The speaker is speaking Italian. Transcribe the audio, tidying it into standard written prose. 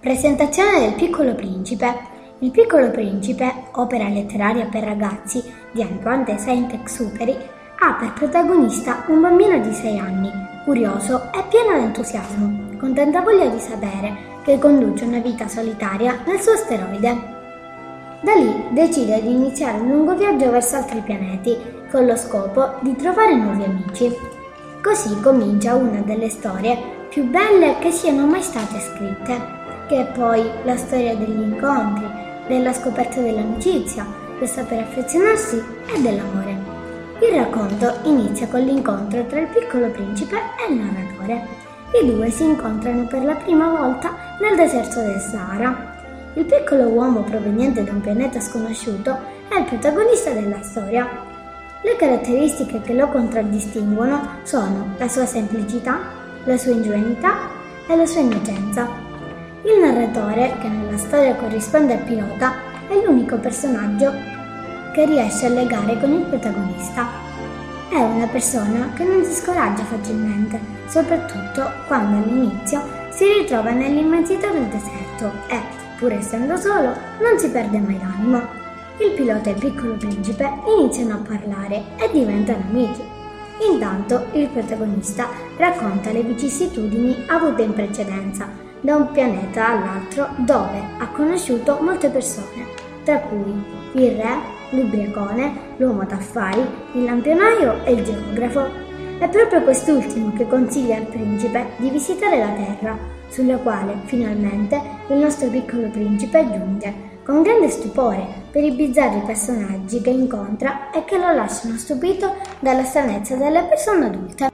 Presentazione del Piccolo Principe. Il Piccolo Principe, opera letteraria per ragazzi di Antoine de Saint-Exupéry, ha per protagonista un bambino di 6 anni, curioso e pieno di entusiasmo, con tanta voglia di sapere, che conduce una vita solitaria nel suo asteroide. Da lì decide di iniziare un lungo viaggio verso altri pianeti, con lo scopo di trovare nuovi amici. Così comincia una delle storie più belle che siano mai state scritte, che è poi la storia degli incontri, della scoperta dell'amicizia, del saper affezionarsi e dell'amore. Il racconto inizia con l'incontro tra il Piccolo Principe e il narratore. I due si incontrano per la prima volta nel deserto del Sahara. Il piccolo uomo proveniente da un pianeta sconosciuto è il protagonista della storia. Le caratteristiche che lo contraddistinguono sono la sua semplicità, la sua ingenuità e la sua innocenza. Il narratore, che nella storia corrisponde al pilota, è l'unico personaggio che riesce a legare con il protagonista. È una persona che non si scoraggia facilmente, soprattutto quando all'inizio si ritrova nell'immensità del deserto e, pur essendo solo, non si perde mai d'animo. Il pilota e il Piccolo Principe iniziano a parlare e diventano amici. Intanto il protagonista racconta le vicissitudini avute in precedenza, da un pianeta all'altro, dove ha conosciuto molte persone, tra cui il re, l'ubriacone, l'uomo d'affari, il lampionaio e il geografo. È proprio quest'ultimo che consiglia al principe di visitare la Terra, sulla quale finalmente il nostro Piccolo Principe giunge, con grande stupore per i bizzarri personaggi che incontra e che lo lasciano stupito dalla stranezza delle persone adulte.